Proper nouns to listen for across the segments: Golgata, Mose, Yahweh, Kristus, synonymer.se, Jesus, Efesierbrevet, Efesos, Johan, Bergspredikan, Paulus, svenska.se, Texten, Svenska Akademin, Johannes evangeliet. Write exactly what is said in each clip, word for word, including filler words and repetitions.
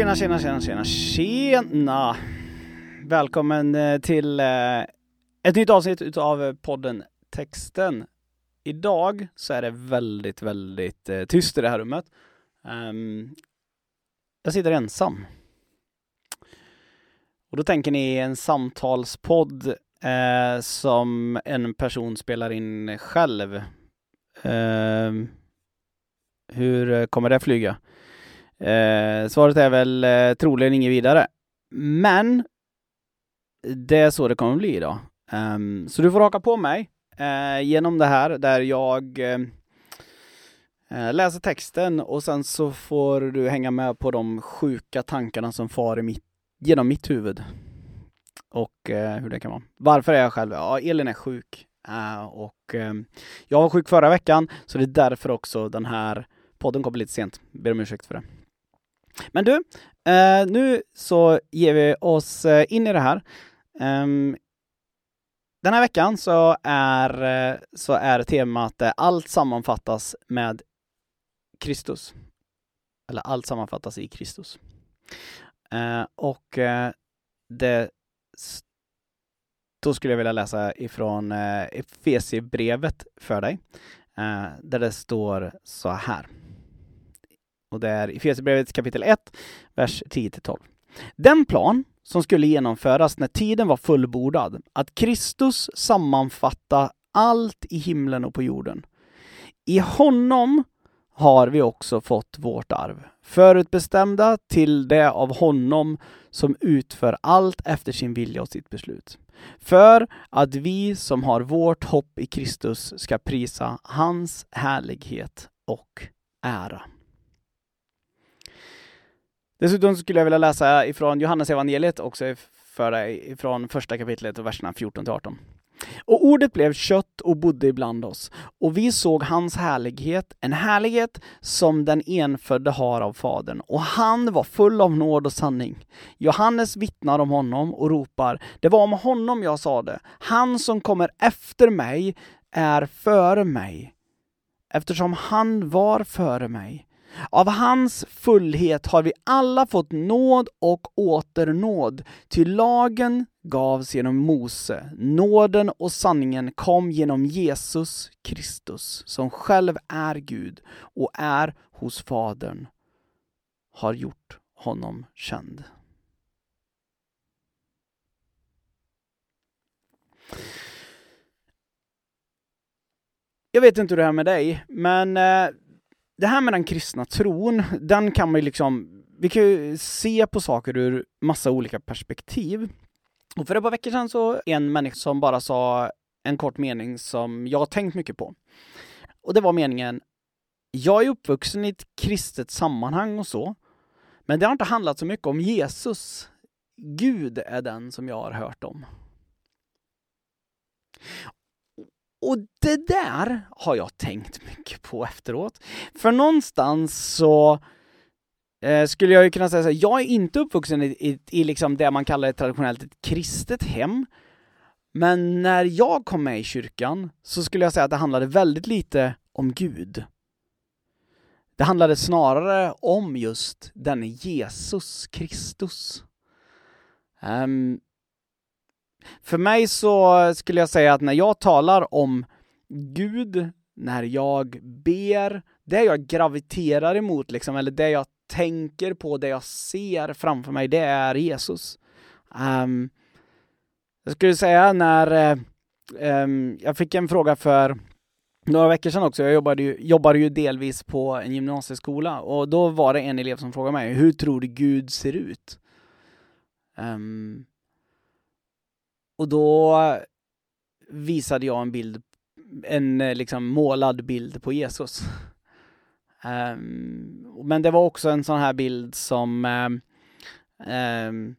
Tjena, tjena, tjena, tjena, tjena. Välkommen till ett nytt avsnitt av podden Texten. Idag så är det väldigt, väldigt tyst i det här rummet. Jag sitter ensam. Och då tänker ni en samtalspodd som en person spelar in själv. Hur kommer det flyga? Eh, svaret är väl eh, troligen inget vidare. Men det är så det kommer bli idag. Eh, så du får haka på mig eh, genom det här där jag eh, läser texten och sen så får du hänga med på de sjuka tankarna som far i mitt, genom mitt huvud. Och eh, hur det kan vara. Varför är jag själv? Ja, Elin är sjuk. Eh, och eh, jag var sjuk förra veckan, så det är därför också den här podden kommer lite sent. Ber om ursäkt för det. Men du, eh, nu så ger vi oss in i det här. Um, den här veckan så är, så är temat att allt sammanfattas med Kristus. Eller allt sammanfattas i Kristus. Uh, och uh, det, då skulle jag vilja läsa ifrån uh, Efesierbrevet för dig. Uh, där det står så här. Och det är i Efesierbrevet kapitel ett, vers tio till tolv. Den plan som skulle genomföras när tiden var fullbordad, att Kristus sammanfatta allt i himlen och på jorden. I honom har vi också fått vårt arv, förutbestämda till det av honom som utför allt efter sin vilja och sitt beslut. För att vi som har vårt hopp i Kristus ska prisa hans härlighet och ära. Dessutom skulle jag vilja läsa ifrån Johannes evangeliet också för dig, ifrån första kapitlet och verserna fjorton till arton. Och ordet blev kött och bodde ibland oss, och vi såg hans härlighet, en härlighet som den enfödde har av fadern. Och han var full av nåd och sanning. Johannes vittnar om honom och ropar: det var om honom jag sa det. Han som kommer efter mig är före mig, eftersom han var före mig. Av hans fullhet har vi alla fått nåd och åternåd, ty lagen gavs genom Mose. Nåden och sanningen kom genom Jesus Kristus, som själv är Gud och är hos Fadern, har gjort honom känd. Jag vet inte hur det är med dig, men det här med den kristna tron, den kan man liksom, vi kan ju se på saker ur massa olika perspektiv. Och för ett par veckor sedan så en människa som bara sa en kort mening som jag har tänkt mycket på. Och det var meningen: jag är uppvuxen i ett kristet sammanhang och så, men det har inte handlat så mycket om Jesus. Gud är den som jag har hört om. Och det där har jag tänkt mycket på efteråt. För någonstans så eh, skulle jag ju kunna säga så här: jag är inte uppvuxen i, i, i liksom det man kallar ett traditionellt ett kristet hem. Men när jag kom med i kyrkan så skulle jag säga att det handlade väldigt lite om Gud. Det handlade snarare om just den Jesus Kristus. Um, För mig så skulle jag säga att när jag talar om Gud, när jag ber, det jag graviterar emot liksom, eller det jag tänker på, det jag ser framför mig, det är Jesus. Um, jag skulle säga när um, jag fick en fråga för några veckor sedan också. Jag jobbade ju, jobbade ju delvis på en gymnasieskola, och då var det en elev som frågade mig: hur tror du Gud ser ut? Um, Och då visade jag en bild, en liksom målad bild på Jesus. Um, men det var också en sån här bild som, um, um,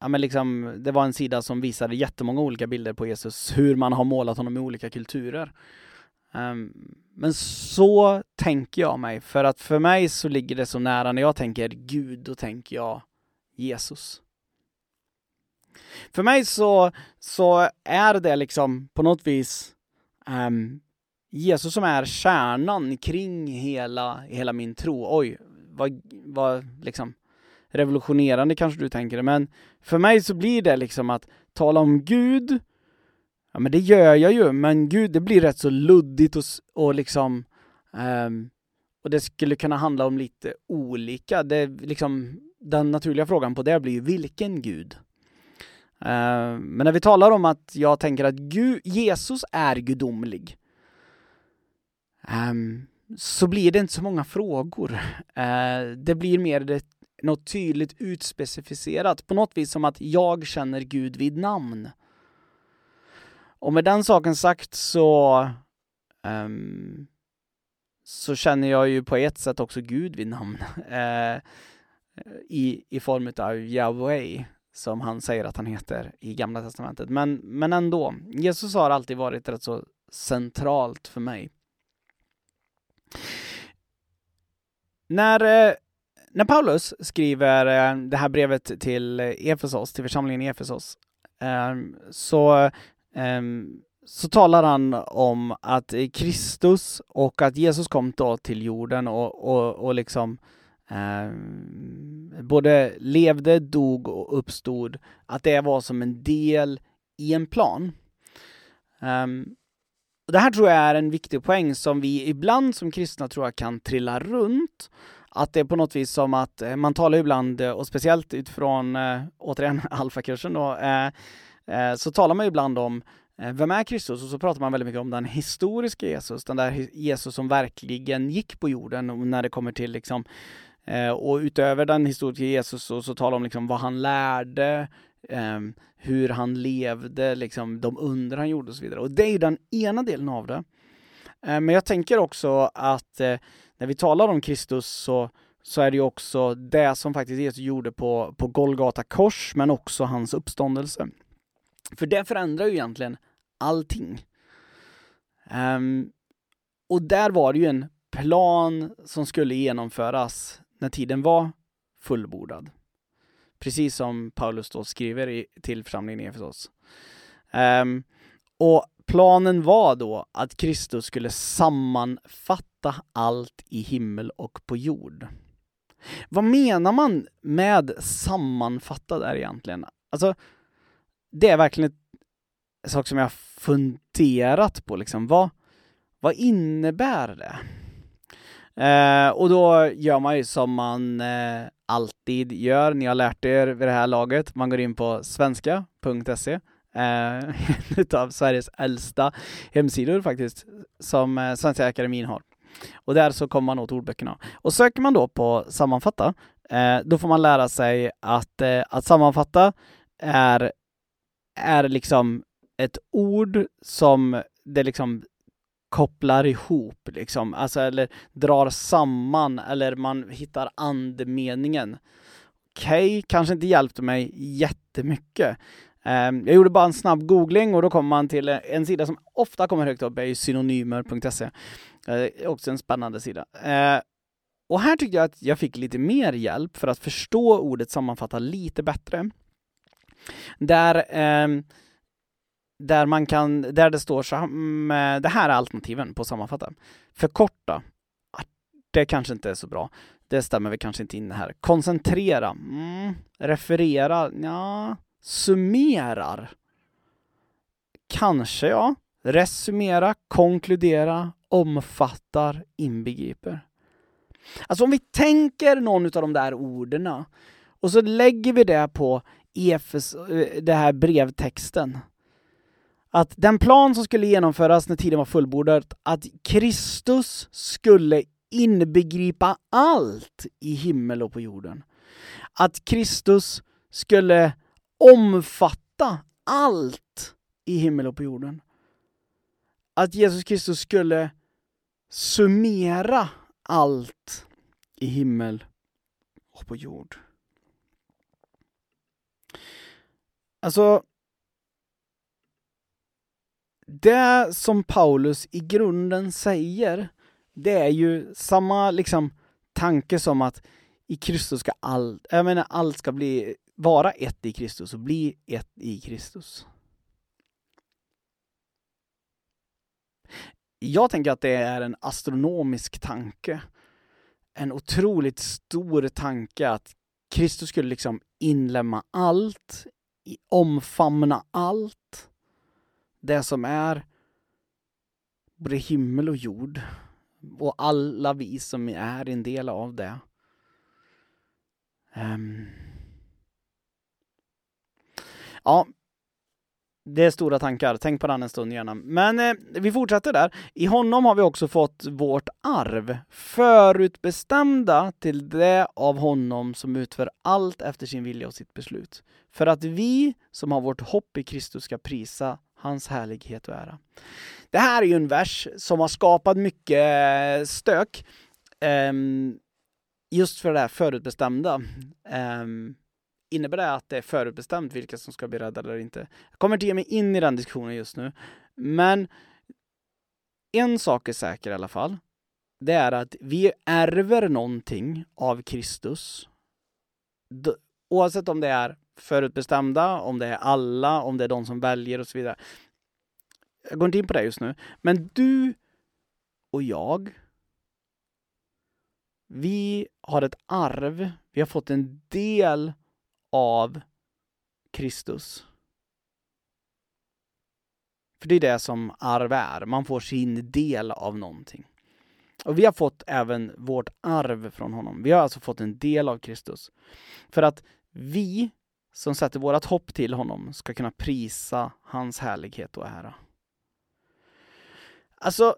ja men liksom, det var en sida som visade jättemånga olika bilder på Jesus, hur man har målat honom i olika kulturer. Um, men så tänker jag mig, för att för mig så ligger det så nära. När jag tänker Gud, då tänker jag Jesus. För mig så, så är det liksom på något vis um, Jesus som är kärnan kring hela, hela min tro. Oj, vad, vad liksom revolutionerande kanske du tänker det, men för mig så blir det liksom att tala om Gud, ja men det gör jag ju, men Gud det blir rätt så luddigt och, och liksom um, och det skulle kunna handla om lite olika. Det liksom den naturliga frågan på det blir ju vilken Gud. Uh, men när vi talar om att jag tänker att Gud, Jesus är gudomlig, um, så blir det inte så många frågor. Uh, det blir mer det, något tydligt utspecificerat. På något vis som att jag känner Gud vid namn. Och med den saken sagt så um, så känner jag ju på ett sätt också Gud vid namn. Uh, i, i form av Yahweh, som han säger att han heter i Gamla testamentet. Men, men ändå, Jesus har alltid varit rätt så centralt för mig. När, när Paulus skriver det här brevet till Efesos, till församlingen i Efesos, så, så talar han om att Kristus och att Jesus kom då till jorden och, och, och liksom både levde, dog och uppstod, att det var som en del i en plan. Um, och det här tror jag är en viktig poäng som vi ibland som kristna tror jag kan trilla runt, att det är på något vis som att man talar ibland, och speciellt utifrån äh, återigen alfakursen då, äh, äh, så talar man ibland om äh, vem är Kristus, och så pratar man väldigt mycket om den historiska Jesus, den där Jesus som verkligen gick på jorden, och när det kommer till liksom och utöver den historiska Jesus så, så talar om liksom vad han lärde, eh, hur han levde, liksom, de under han gjorde och så vidare. Och det är den ena delen av det. Eh, men jag tänker också att eh, när vi talar om Kristus så, så är det ju också det som faktiskt Jesus gjorde på, på Golgata kors, men också hans uppståndelse. För det förändrar ju egentligen allting. Eh, och där var det ju en plan som skulle genomföras när tiden var fullbordad. Precis som Paulus då skriver i, till församlingen i Efesos. Um, och planen var då att Kristus skulle sammanfatta allt i himmel och på jord. Vad menar man med sammanfatta där egentligen? Alltså, det är verkligen en sak som jag har funderat på. Liksom. Vad, vad innebär det? Eh, och då gör man ju som man eh, alltid gör. Ni har lärt er vid det här laget. Man går in på svenska punkt se, eh, utav Sveriges äldsta hemsidor faktiskt, som eh, Svenska Akademin har. Och där så kommer man åt ordböckerna. Och söker man då på sammanfatta, eh, då får man lära sig att, eh, att sammanfatta är, är liksom ett ord som det liksom kopplar ihop liksom, alltså, eller drar samman, eller man hittar andemeningen. Okej, kanske inte hjälpte mig jättemycket. Um, jag gjorde bara en snabb googling och då kommer man till en sida som ofta kommer högt upp, är synonymer punkt se. Uh, också en spännande sida. Uh, och här tyckte jag att jag fick lite mer hjälp för att förstå ordet sammanfatta lite bättre. Där... Um, Där, man kan, där det står så här, det här är alternativen på sammanfatta. Förkorta. Det kanske inte är så bra. Det stämmer vi kanske inte in här. Koncentrera. Mm. Referera. Ja. Summerar. Kanske ja. Resumera. Konkludera. Omfattar. Inbegriper. Alltså om vi tänker någon av de där orden och så lägger vi det på Efes, det här brevtexten. Att den plan som skulle genomföras när tiden var fullbordad, att Kristus skulle inbegripa allt i himmel och på jorden. Att Kristus skulle omfatta allt i himmel och på jorden. Att Jesus Kristus skulle summera allt i himmel och på jord. Alltså... Det som Paulus i grunden säger, det är ju samma liksom tanke som att i Kristus ska allt, jag menar allt ska bli, vara ett i Kristus och bli ett i Kristus. Jag tänker att det är en astronomisk tanke. En otroligt stor tanke att Kristus skulle liksom inlämna allt, omfamna allt, det som är både himmel och jord och alla vi som är en del av det. Um. Ja, det är stora tankar. Tänk på den en stund gärna. Men eh, vi fortsätter där. I honom har vi också fått vårt arv, förutbestämda till det av honom som utför allt efter sin vilja och sitt beslut. För att vi som har vårt hopp i Kristus ska prisa hans härlighet och ära. Det här är ju en vers som har skapat mycket stök. Um, just för det här förutbestämda. Um, Innebär det att det är förutbestämt vilka som ska bli räddade eller inte? Jag kommer inte ge mig in i den diskussionen just nu. Men en sak är säker i alla fall. Det är att vi ärver någonting av Kristus. Oavsett om det är förutbestämda, om det är alla, om det är de som väljer och så vidare. Jag går inte in på det just nu. Men du och jag, vi har ett arv. Vi har fått en del av Kristus. För det är det som arv är. Man får sin del av någonting. Och vi har fått även vårt arv från honom. Vi har alltså fått en del av Kristus. För att vi som sätter vårt hopp till honom ska kunna prisa hans härlighet och ära. Alltså,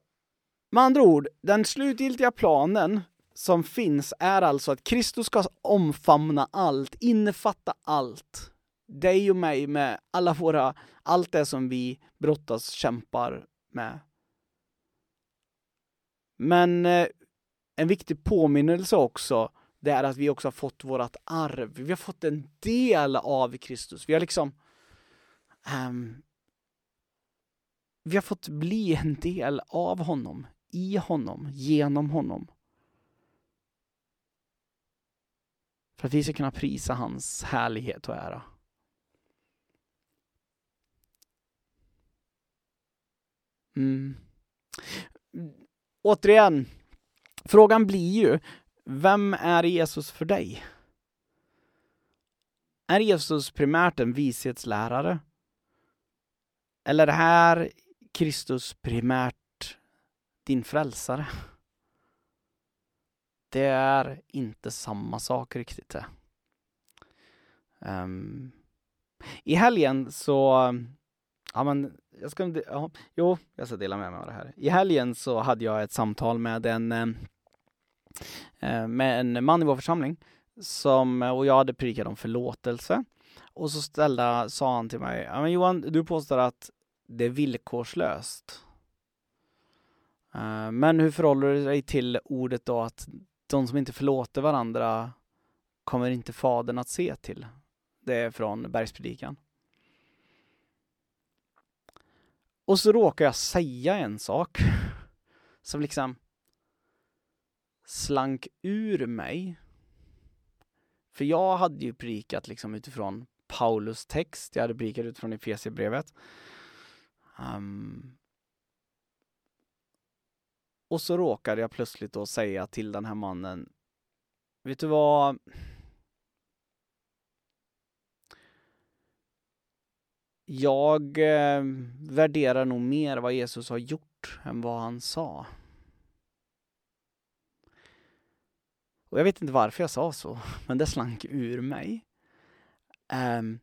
med andra ord, den slutgiltiga planen som finns är alltså att Kristus ska omfamna allt, innefatta allt. Dig och mig med alla våra, allt det som vi brottas, kämpar med. Men eh, en viktig påminnelse också, det är att vi också har fått vårt arv. Vi har fått en del av Kristus. Vi har liksom um, vi har fått bli en del av honom, i honom, genom honom. För att vi ska kunna prisa hans härlighet och ära. Mm. Återigen, frågan blir ju, vem är Jesus för dig? Är Jesus primärt en vishetslärare? Eller är Kristus primärt din frälsare? Det är inte samma sak riktigt. Um, I helgen så... Ja, men, jag ska, ja, jo, jag ska dela med mig av det här. I helgen så hade jag ett samtal med en, eh, med en man i vår församling. Som, och jag hade predikat om förlåtelse. Och så ställde, sa han till mig, ja, men Johan, du påstår att det är villkorslöst. Uh, men hur förhåller du dig till ordet då att de som inte förlåter varandra kommer inte fadern att se till. Det är från Bergspredikan. Och så råkar jag säga en sak som liksom slank ur mig. För jag hade ju predikat liksom utifrån Paulus text. Jag hade predikat utifrån Efesierbrevet. Um, och så råkade jag plötsligt då säga till den här mannen, vet du vad? Jag eh, värderar nog mer vad Jesus har gjort än vad han sa. Och jag vet inte varför jag sa så, men det slank ur mig. Um,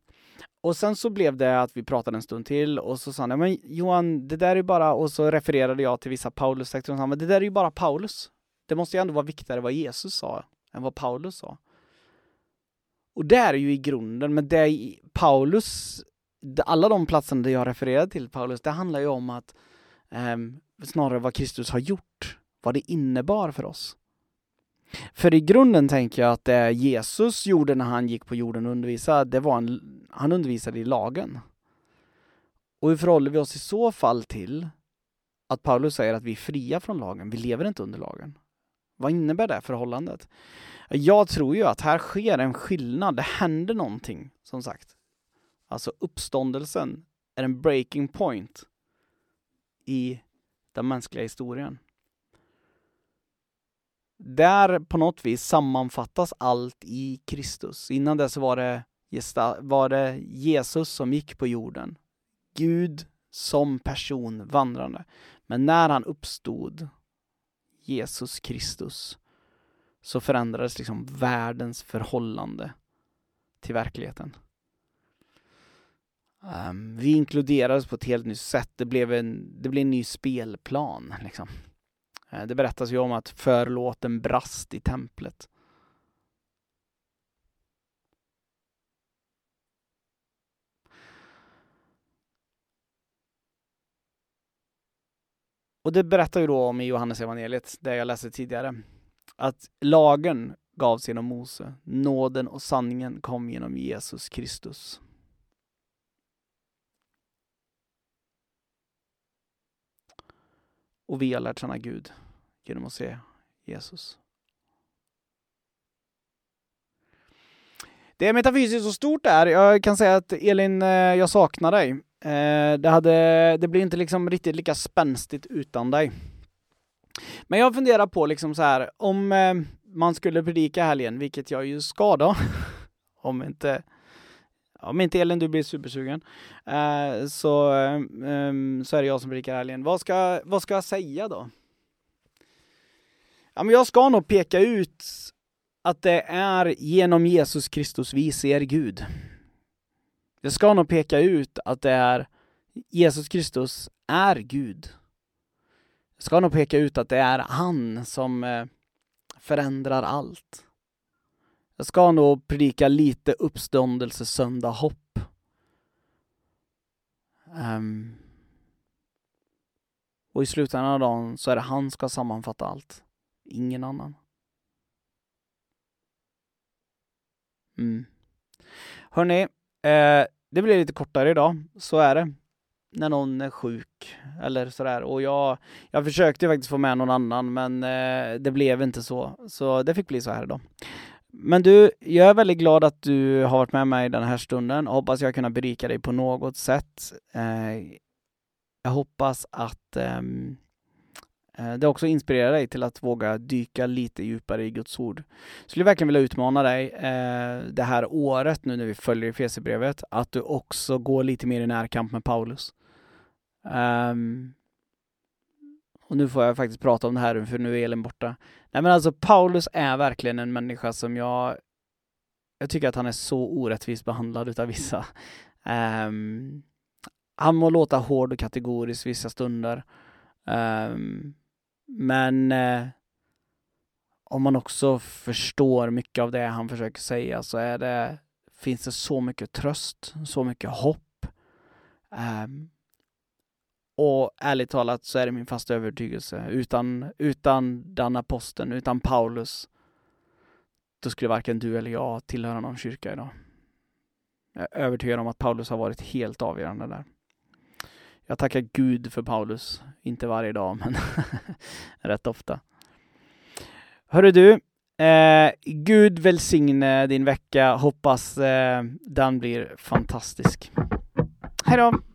och sen så blev det att vi pratade en stund till och så sa han, men Johan, det där är bara, och så refererade jag till vissa Paulus-texter och sa, men det där är ju bara Paulus. Det måste ju ändå vara viktigare vad Jesus sa än vad Paulus sa. Och det är ju i grunden, men det i Paulus, alla de platserna där jag refererade till Paulus, det handlar ju om att eh, snarare vad Kristus har gjort, vad det innebar för oss. För i grunden tänker jag att det Jesus gjorde när han gick på jorden och undervisade, det var en, han undervisade i lagen. Och hur förhåller vi oss i så fall till att Paulus säger att vi är fria från lagen, vi lever inte under lagen? Vad innebär det förhållandet? Jag tror ju att här sker en skillnad, det händer någonting, som sagt. Alltså uppståndelsen är en breaking point i den mänskliga historien. där på något vis sammanfattas allt i Kristus. Innan dess var det, var det Jesus som gick på jorden. Gud som person vandrande. Men när han uppstod, Jesus Kristus, så förändrades liksom världens förhållande till verkligheten. Um, vi inkluderades på ett helt nytt sätt. Det blev en, det blev en ny spelplan. Liksom. Uh, det berättas ju om att förlåten brast i templet. Och det berättar ju då om i Johannes evangeliet, där jag läste tidigare, att lagen gavs genom Mose, nåden och sanningen kom genom Jesus Kristus. Och vi har lärt känna Gud genom att se Jesus. Det är metafysiskt så stort där. Jag kan säga att Elin, jag saknar dig. Det, hade, det blir inte liksom riktigt lika spänstigt utan dig. Men jag funderar på liksom så här, om man skulle predika helgen, vilket jag ju ska då, om inte... Om inte Elin, du blir supersugen, eh, så, eh, så är det jag som predikar helgen. Vad ska, vad ska jag säga då? Ja, men jag ska nog peka ut att det är genom Jesus Kristus vi ser Gud. Jag ska nog peka ut att det är Jesus Kristus är Gud. Jag ska nog peka ut att det är han som eh, förändrar allt. Jag ska nog predika lite uppståndelse, söndag, hopp. Um, och i slutändan av dagen så är det han ska sammanfatta allt. Ingen annan. Mm. Hörrni, eh, det blir lite kortare idag. Så är det. När någon är sjuk eller sådär. Och jag, jag försökte faktiskt få med någon annan, men eh, det blev inte så. Så det fick bli så här idag. Men du, jag är väldigt glad att du har varit med mig i den här stunden. Jag hoppas jag kan berika dig på något sätt. Jag hoppas att det också inspirerar dig till att våga dyka lite djupare i Guds ord. Jag skulle verkligen vilja utmana dig det här året nu när vi följer Efesierbrevet, att du också går lite mer i närkamp med Paulus. Och nu får jag faktiskt prata om det här, för nu är Elin borta. Nej, men alltså Paulus är verkligen en människa som jag... Jag tycker att han är så orättvist behandlad utav vissa. Um, han må låta hård och kategorisk vissa stunder. Um, men uh, om man också förstår mycket av det han försöker säga, så är det, finns det så mycket tröst, så mycket hopp. Um, Och ärligt talat så är det min fasta övertygelse. Utan, utan den aposteln, utan Paulus, då skulle varken du eller jag tillhöra någon kyrka idag. Jag är övertygad om att Paulus har varit helt avgörande där. Jag tackar Gud för Paulus. Inte varje dag, men rätt ofta. Hörru du, eh, Gud välsigne din vecka. Hoppas eh, den blir fantastisk. Hej då!